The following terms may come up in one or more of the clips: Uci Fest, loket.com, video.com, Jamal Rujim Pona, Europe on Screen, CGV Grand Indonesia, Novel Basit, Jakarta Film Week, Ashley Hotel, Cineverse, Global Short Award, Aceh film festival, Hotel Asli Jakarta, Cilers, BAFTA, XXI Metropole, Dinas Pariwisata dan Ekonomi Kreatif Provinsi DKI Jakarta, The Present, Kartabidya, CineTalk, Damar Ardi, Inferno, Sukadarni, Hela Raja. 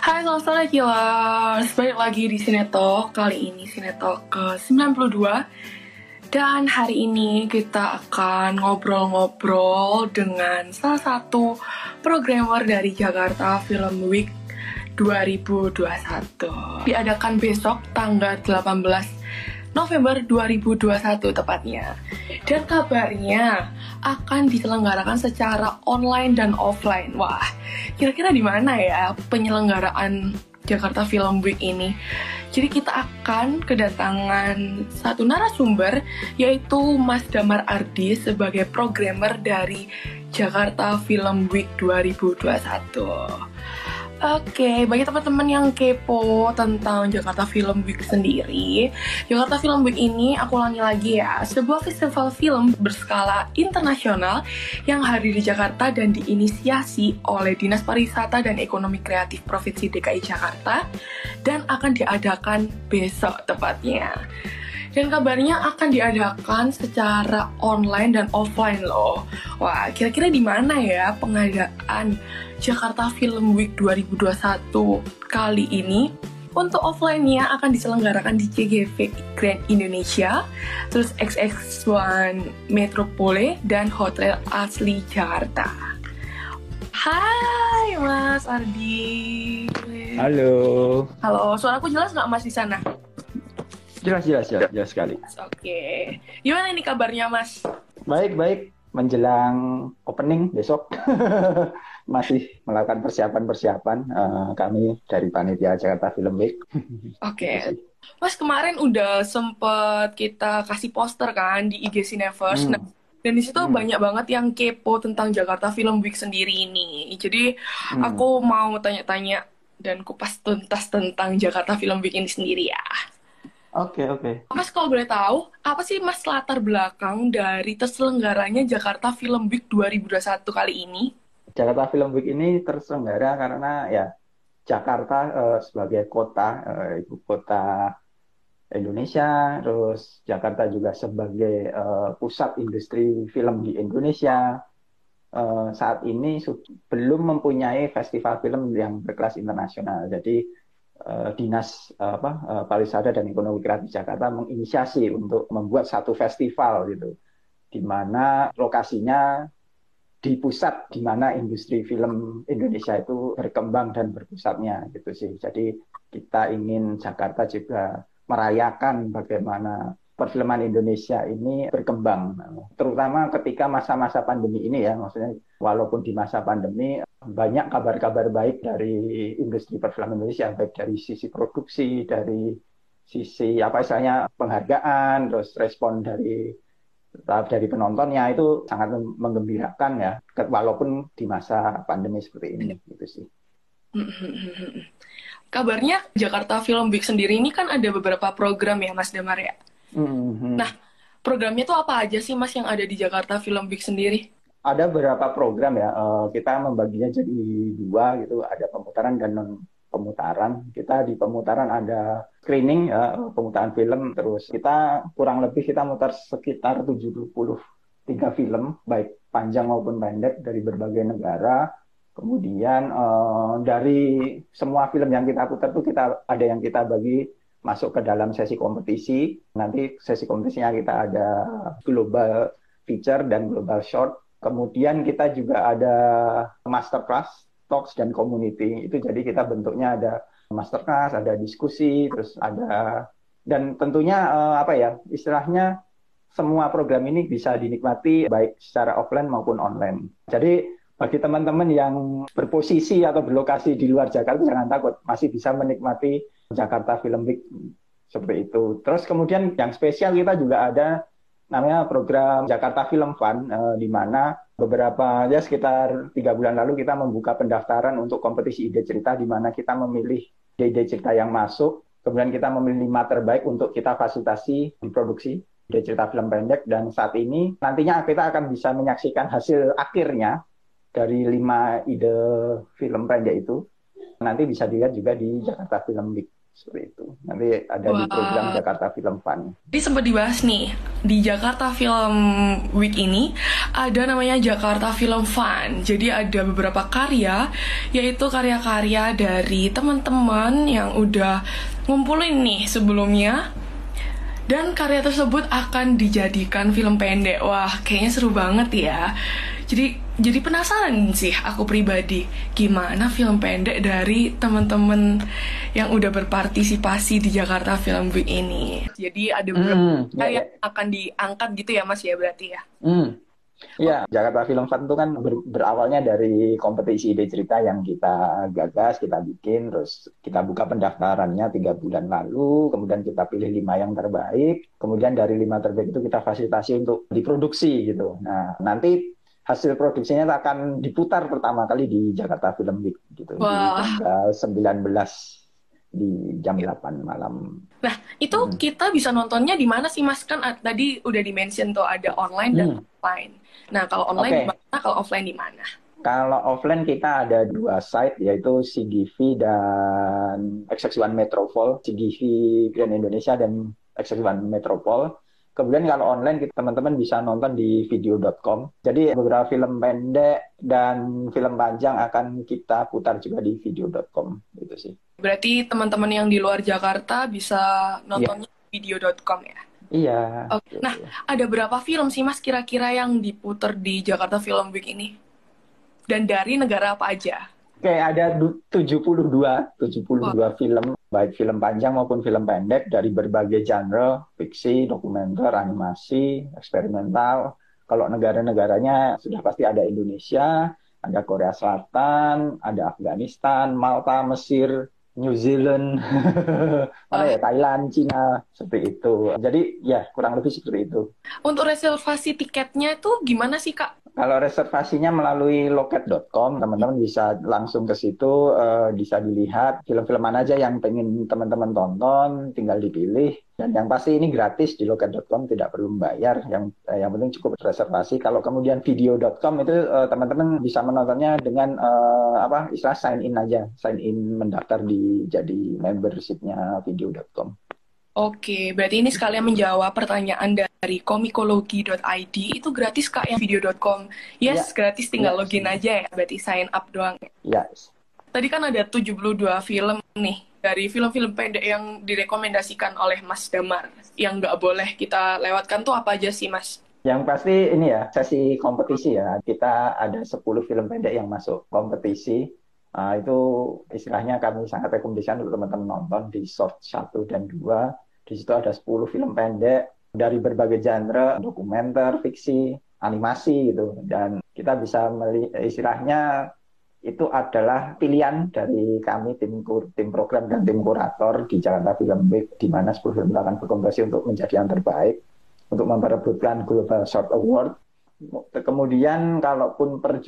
Hai, selamat sore killers. Balik lagi di CineTalk. Kali ini CineTalk ke-92. Dan hari ini kita akan ngobrol-ngobrol dengan salah satu programmer dari Jakarta Film Week 2021. Diadakan besok tanggal 18 November 2021 tepatnya. Dan kabarnya akan diselenggarakan secara online dan offline. Wah, kira-kira di mana ya penyelenggaraan Jakarta Film Week ini? Jadi kita akan kedatangan satu narasumber, yaitu Mas Damar Ardi sebagai programmer dari Jakarta Film Week 2021. Oke, bagi teman-teman yang kepo tentang Jakarta Film Week sendiri, Jakarta Film Week ini, aku ulangi lagi ya, sebuah festival film berskala internasional yang hadir di Jakarta dan diinisiasi oleh Dinas Pariwisata dan Ekonomi Kreatif Provinsi DKI Jakarta dan akan diadakan besok tepatnya. Dan kabarnya akan diadakan secara online dan offline loh. Wah, kira-kira di mana ya pengadaan Jakarta Film Week 2021 kali ini? Untuk offline-nya akan diselenggarakan di CGV Grand Indonesia, terus XXI Metropole, dan Hotel Asli Jakarta. Hai Mas Ardi. Halo. Halo, suaraku jelas nggak Mas di sana? Jelas sekali. Oke. Gimana ini kabarnya, Mas? Baik. Menjelang opening besok masih melakukan persiapan-persiapan kami dari panitia Jakarta Film Week. Oke. Mas, kemarin udah sempet kita kasih poster kan di IG Cineverse. Nah, dan di situ banyak banget yang kepo tentang Jakarta Film Week sendiri ini. Jadi aku mau tanya-tanya dan kupas tuntas tentang Jakarta Film Week ini sendiri ya. Oke. Mas, kalau boleh tahu, apa sih Mas latar belakang dari terselenggaranya Jakarta Film Week 2021 kali ini? Jakarta Film Week ini terselenggara karena ya Jakarta sebagai kota, ibu kota Indonesia, terus Jakarta juga sebagai pusat industri film di Indonesia. Saat ini belum mempunyai festival film yang berkelas internasional, jadi Dinas Pariwisata dan Ekonomi Kreatif Jakarta menginisiasi untuk membuat satu festival gitu, di mana lokasinya di pusat, di mana industri film Indonesia itu berkembang dan berpusatnya gitu sih. Jadi kita ingin Jakarta juga merayakan bagaimana perfilman Indonesia ini berkembang, terutama ketika masa-masa pandemi ini ya, maksudnya walaupun di masa pandemi banyak kabar-kabar baik dari industri perfilman Indonesia, baik dari sisi produksi, dari sisi apa istilahnya penghargaan, terus respon dari penontonnya itu sangat menggembirakan ya, walaupun di masa pandemi seperti ini gitu sih. Kabarnya Jakarta Film Week sendiri ini kan ada beberapa program ya Mas Damar ya. Nah, programnya itu apa aja sih Mas yang ada di Jakarta Film Week sendiri? Ada beberapa program ya, kita membaginya jadi dua gitu, ada pemutaran dan non-pemutaran. Kita di pemutaran ada screening, ya, pemutaran film, terus kita kurang lebih kita mutar sekitar 73 film, baik panjang maupun pendek dari berbagai negara. Kemudian dari semua film yang kita putar tuh ada yang kita bagi masuk ke dalam sesi kompetisi. Nanti sesi kompetisinya kita ada global feature dan global short. Kemudian kita juga ada masterclass, talks, dan community. Itu jadi kita bentuknya ada masterclass, ada diskusi, terus ada... Dan tentunya, istilahnya semua program ini bisa dinikmati baik secara offline maupun online. Jadi... Bagi teman-teman yang berposisi atau berlokasi di luar Jakarta, jangan takut. Masih bisa menikmati Jakarta Film Week seperti itu. Terus kemudian yang spesial kita juga ada namanya program Jakarta Film Fund, di mana beberapa, ya sekitar 3 bulan lalu kita membuka pendaftaran untuk kompetisi ide cerita, di mana kita memilih ide cerita yang masuk. Kemudian kita memilih 5 terbaik untuk kita fasilitasi di produksi ide cerita film pendek. Dan saat ini nantinya kita akan bisa menyaksikan hasil akhirnya dari 5 ide film pendek itu, nanti bisa dilihat juga di Jakarta Film Week Seperti itu. Nanti ada di program Jakarta Film Fund. Jadi sempat dibahas nih, di Jakarta Film Week ini ada namanya Jakarta Film Fund. Jadi ada beberapa karya, yaitu karya-karya dari teman-teman yang udah ngumpulin nih sebelumnya. Dan karya tersebut akan dijadikan film pendek. Wah, kayaknya seru banget ya. Jadi penasaran sih aku pribadi, gimana film pendek dari teman-teman yang udah berpartisipasi di Jakarta Film Week ini. Jadi ada beberapa yang akan diangkat gitu ya Mas ya berarti ya? Iya, Jakarta Film Fund itu kan berawalnya dari kompetisi ide cerita yang kita gagas, kita bikin, terus kita buka pendaftarannya 3 bulan lalu, kemudian kita pilih 5 yang terbaik, kemudian dari 5 terbaik itu kita fasilitasi untuk diproduksi gitu. Nah, nanti hasil produksinya akan diputar pertama kali di Jakarta Film Week gitu. Wah. Di tanggal 19 di jam 8 malam. Nah, itu kita bisa nontonnya di mana sih Mas? Kan tadi udah di-mention tuh ada online dan offline. Nah, kalau online di mana? Kalau offline di mana? Kalau offline kita ada 2 site, yaitu CGV dan XXI Metropole, CGV Grand Indonesia dan XXI Metropole. Kemudian kalau online teman-teman bisa nonton di video.com. Jadi beberapa film pendek dan film panjang akan kita putar juga di video.com gitu sih. Berarti teman-teman yang di luar Jakarta bisa nontonnya di video.com ya? Iya. Okay. Nah, ada berapa film sih Mas kira-kira yang diputar di Jakarta Film Week ini? Dan dari negara apa aja? Oke, ada 72 film, baik film panjang maupun film pendek dari berbagai genre, fiksi, dokumenter, animasi, eksperimental. Kalau negara-negaranya sudah pasti ada Indonesia, ada Korea Selatan, ada Afghanistan, Malta, Mesir, New Zealand, Thailand, Cina, seperti itu. Jadi ya kurang lebih seperti itu. Untuk reservasi tiketnya itu gimana sih Kak? Kalau reservasinya melalui loket.com, teman-teman bisa langsung ke situ, bisa dilihat film-film mana aja yang pengen teman-teman tonton, tinggal dipilih. Dan yang pasti ini gratis di loket.com, tidak perlu membayar, yang penting cukup reservasi. Kalau kemudian video.com itu teman-teman bisa menontonnya dengan istilah sign in aja, sign in mendaftar jadi membership-nya video.com. Oke, berarti ini sekalian menjawab pertanyaan dari komikologi.id, itu gratis Kak yang video.com? Yes, gratis, tinggal login aja ya, berarti sign up doang ya? Yes. Tadi kan ada 72 film nih, dari film-film pendek yang direkomendasikan oleh Mas Damar, yang nggak boleh kita lewatkan tuh apa aja sih Mas? Yang pasti ini ya, sesi kompetisi ya, kita ada 10 film pendek yang masuk kompetisi. Itu istilahnya kami sangat rekomendasikan untuk teman-teman nonton di short 1 dan 2. Di situ ada 10 film pendek dari berbagai genre, dokumenter, fiksi, animasi gitu. Dan kita bisa istilahnya itu adalah pilihan dari kami tim program dan tim kurator di Jakarta Film Week, di mana 10 film akan berkompetisi untuk menjadi yang terbaik untuk memperebutkan Global Short Award. Kemudian kalaupun per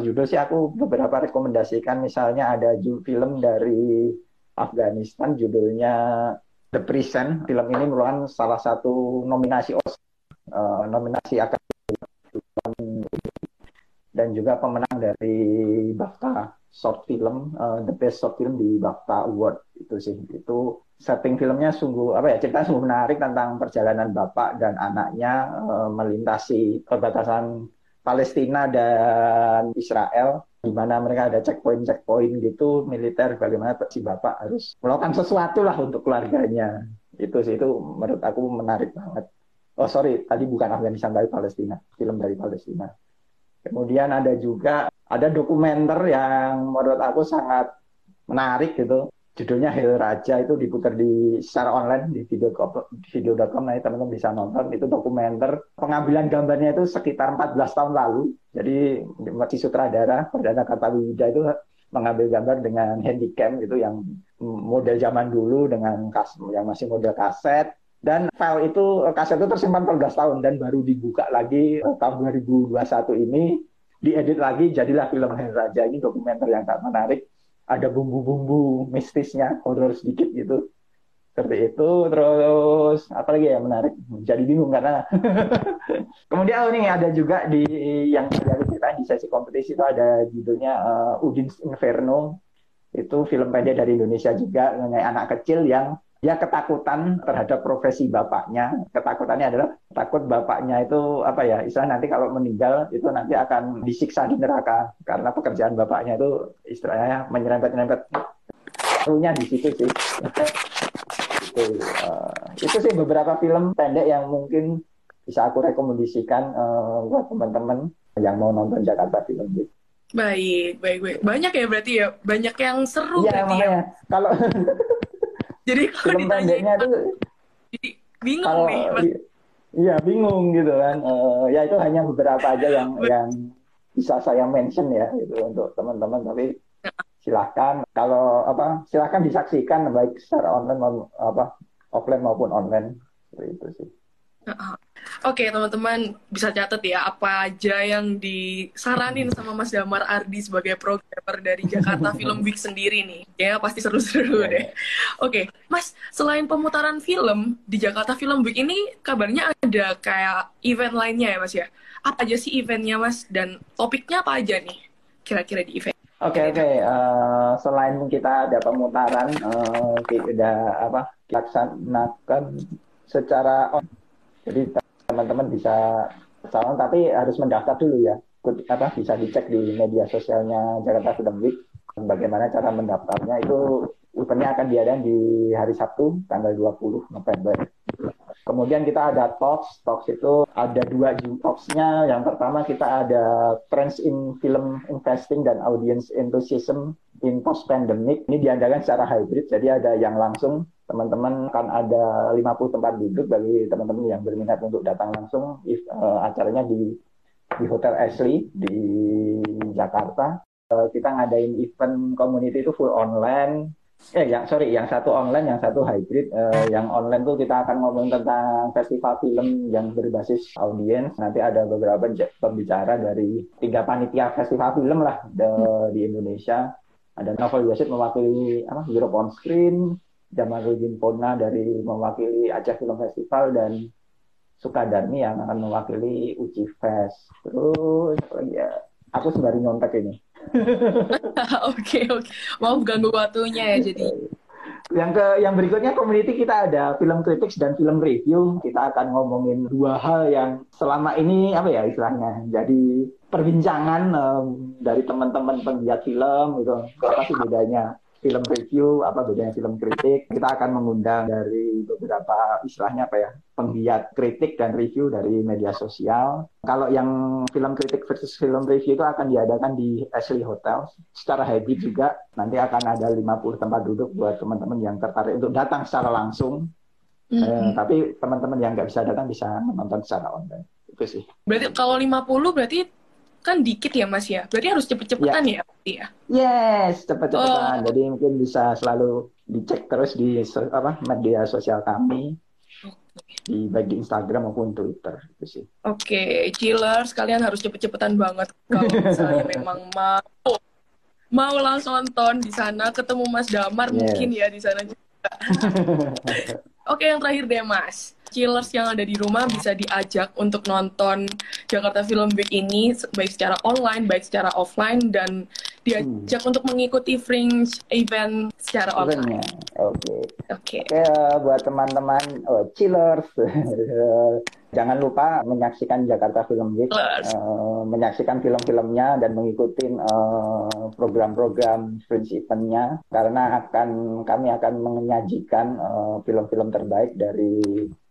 judul sih aku beberapa rekomendasikan, misalnya ada film dari Afghanistan judulnya The Present. Film ini merupakan salah satu nominasi Oscar, nominasi Academy, dan juga pemenang dari BAFTA short film, the best short film di BAFTA Award. Itu sih, itu setting filmnya sungguh cerita sungguh menarik tentang perjalanan bapak dan anaknya melintasi perbatasan Palestina dan Israel, di mana mereka ada checkpoint gitu militer, bagaimana si bapak harus melakukan sesuatu lah untuk keluarganya. Itu sih, itu menurut aku menarik banget. Oh sorry, tadi bukan Afghanistan, dari Palestina, film dari Palestina. Kemudian ada dokumenter yang menurut aku sangat menarik gitu. Judulnya Hela Raja, itu diputar secara online di video.com. Nah, teman-teman bisa nonton. Itu dokumenter. Pengambilan gambarnya itu sekitar 14 tahun lalu. Jadi si sutradara Perdana Kartabidya itu mengambil gambar dengan handycam gitu, yang model zaman dulu dengan yang masih model kaset. Dan kaset itu tersimpan 14 tahun dan baru dibuka lagi tahun 2021 ini, diedit lagi, jadilah film Hela Raja. Ini dokumenter yang sangat menarik. Ada bumbu-bumbu mistisnya, horor sedikit gitu. Seperti itu, terus apalagi yang menarik? Jadi bingung karena. Kemudian ini ada juga yang kita di sesi kompetisi itu ada judulnya Udin's Inferno. Itu film pendek dari Indonesia juga mengenai anak kecil yang ya ketakutan terhadap profesi bapaknya. Ketakutannya adalah takut bapaknya itu apa ya, istilahnya nanti kalau meninggal itu nanti akan disiksa di neraka karena pekerjaan bapaknya itu istilahnya menyerempet-nyerempet. Serunya di situ sih. Itu sih beberapa film pendek yang mungkin bisa aku rekomendasikan buat teman-teman yang mau nonton Jakarta Film Week. Baik. Banyak ya berarti ya, banyak yang seru ya, berarti ya. Kalau jadi kalau film pendeknya itu jadi bingung kalau, nih. Iya, bingung gitu kan. Ya itu hanya beberapa aja yang bisa saya mention ya gitu untuk teman-teman, tapi silahkan kalau apa silahkan disaksikan baik secara online maupun offline maupun online seperti itu sih. Oke, teman-teman bisa catat ya apa aja yang disaranin sama Mas Damar Ardi sebagai programmer dari Jakarta Film Week sendiri nih. Ya pasti seru-seru deh. Oke, Mas, selain pemutaran film di Jakarta Film Week ini kabarnya ada kayak event lainnya ya Mas ya? Apa aja sih eventnya Mas dan topiknya apa aja nih kira-kira di event? Oke. Selain kita ada pemutaran, kita laksanakan secara online. Jadi teman-teman bisa calon tapi harus mendaftar dulu ya. Bisa dicek di media sosialnya Jakarta Film Week bagaimana cara mendaftarnya. Itu eventnya akan diadakan di hari Sabtu tanggal 20 November. Kemudian kita ada talks itu ada 2 talks-nya. Yang pertama kita ada Trends in Film Investing dan Audience Enthusiasm in Post Pandemic. Ini diadakan secara hybrid, jadi ada yang langsung. Teman-teman akan ada 50 tempat duduk bagi teman-teman yang berminat untuk datang langsung. Acaranya di Hotel Asli di Jakarta. Kita ngadain event community itu full online. Yang satu online, yang satu hybrid. Yang online tuh kita akan ngomong tentang festival film yang berbasis audiens. Nanti ada beberapa pembicara dari 3 panitia festival film lah di Indonesia. Ada Novel Basit mewakili Europe on Screen. Jamal Rujim Pona dari mewakili Aceh Film Festival dan Sukadarni yang akan mewakili Uci Fest. Terus ya, aku sembari nyontek ini. Oke. Mau ganggu waktunya ya jadi. Yang berikutnya community kita ada film kritik dan film review. Kita akan ngomongin 2 hal yang selama ini istilahnya. Jadi perbincangan dari teman-teman penggiat film gitu. Apa sih bedanya film review, apa bedanya film kritik. Kita akan mengundang dari beberapa penggiat kritik dan review dari media sosial. Kalau yang film kritik versus film review itu akan diadakan di Ashley Hotel secara hybrid juga. Nanti akan ada 50 tempat duduk buat teman-teman yang tertarik untuk datang secara langsung. Tapi teman-teman yang nggak bisa datang bisa menonton secara online. Itu sih. Berarti kalau 50 berarti kan dikit ya Mas ya, berarti harus cepet-cepetan ya? Yes, cepet-cepetan. Jadi mungkin bisa selalu dicek terus di media sosial kami, baik di Instagram maupun Twitter itu sih. Oke, chillers kalian harus cepet-cepetan banget kalau misalnya memang mau langsung nonton di sana, ketemu Mas Damar mungkin ya di sana juga. Oke, yang terakhir deh Mas. Chillers yang ada di rumah bisa diajak untuk nonton Jakarta Film Week ini baik secara online, baik secara offline dan diajak untuk mengikuti fringe event secara online. Oke, buat teman-teman chillers, jangan lupa menyaksikan Jakarta Film Week, menyaksikan film-filmnya dan mengikuti program-program fringe event-nya karena kami akan menyajikan film-film terbaik dari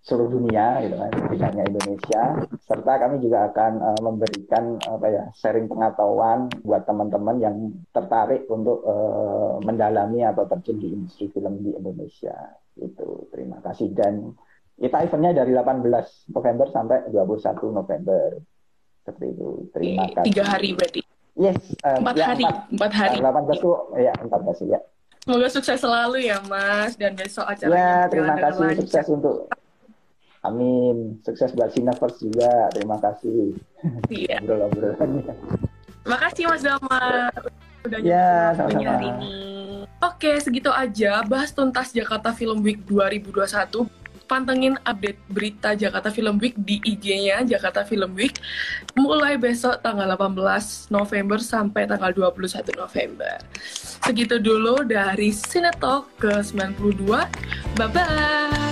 seluruh dunia gitu kan, tidak hanya Indonesia. Serta kami juga akan memberikan sharing pengetahuan buat teman-teman yang tertarik untuk mendalami atau terjun di industri film di Indonesia. Itu terima kasih dan kita eventnya dari 18 November sampai 21 November. Seperti itu. Terima kasih. 3 hari berarti. Yes, 4 hari. 14 ya. Semoga sukses selalu ya, Mas, dan besok acaranya. Ya, terima kasih sukses untuk Amin, sukses buat Cineverse juga. Terima kasih. Iya. Ngobrol-ngobrolannya. Terima kasih Mas Damar udah nyamperin hari ini. Oke, segitu aja bahas tuntas Jakarta Film Week 2021. Pantengin update berita Jakarta Film Week di IG-nya Jakarta Film Week mulai besok tanggal 18 November sampai tanggal 21 November. Segitu dulu dari CineTalk ke-92. Bye-bye!